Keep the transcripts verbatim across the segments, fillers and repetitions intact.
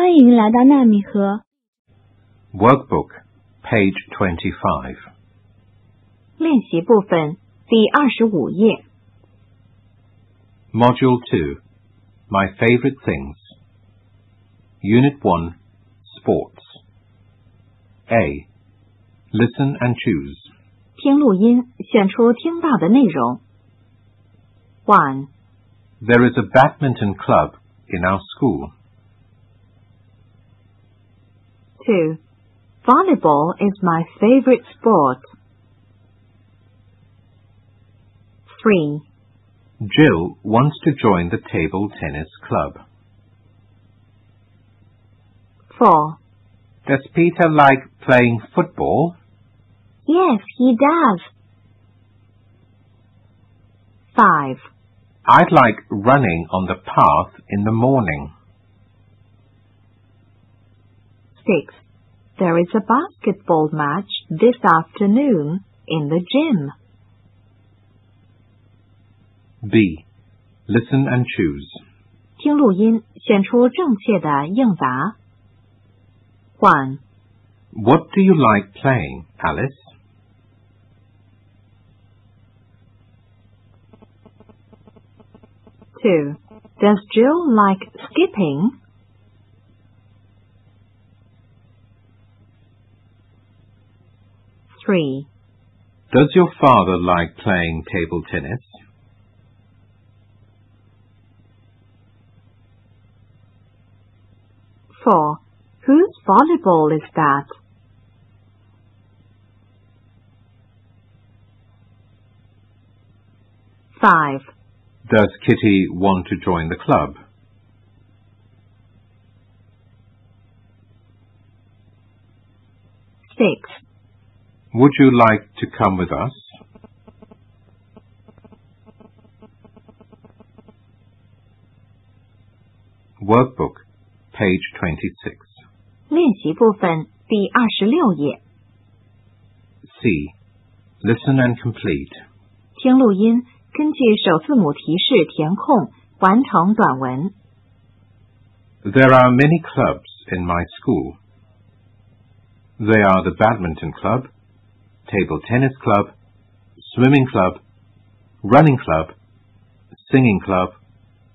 欢迎来到纳米盒。Workbook, page twenty-five. 练习部分第二十五页。Module two, my favorite things. Unit one, sports. A, listen and choose. 听录音，选出听到的内容。One. There is a badminton club in our school. Two. Volleyball is my favorite sport. Three. Jill wants to join the table tennis club. Four. Does Peter like playing football? Yes, he does. Five. I'd like running on the path in the morning. Six. There is a basketball match this afternoon in the gym. B. Listen and choose. 听录音，选出正确的应答。One. What do you like playing, Alice? Two. Does Jill like skipping? Three. Does your father like playing table tennis? Four. Whose volleyball is that? Five. Does Kitty want to join the club? Six. Would you like to come with us? Workbook, page twenty-six. 练习部分第二十六页。C. Listen and complete. 听录音。根据首字母提示填空，完成短文。There are many clubs in my school. They are the badminton club, table tennis club, swimming club, running club, singing club,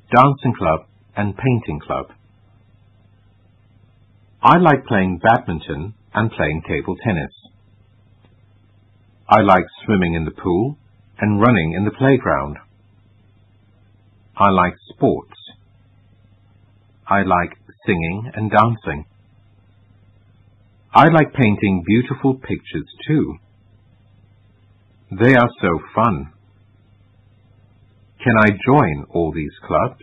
dancing club, and painting club. I like playing badminton and playing table tennis. I like swimming in the pool and running in the playground. I like sports. I like singing and dancing. I like painting beautiful pictures too. They are so fun. Can I join all these clubs?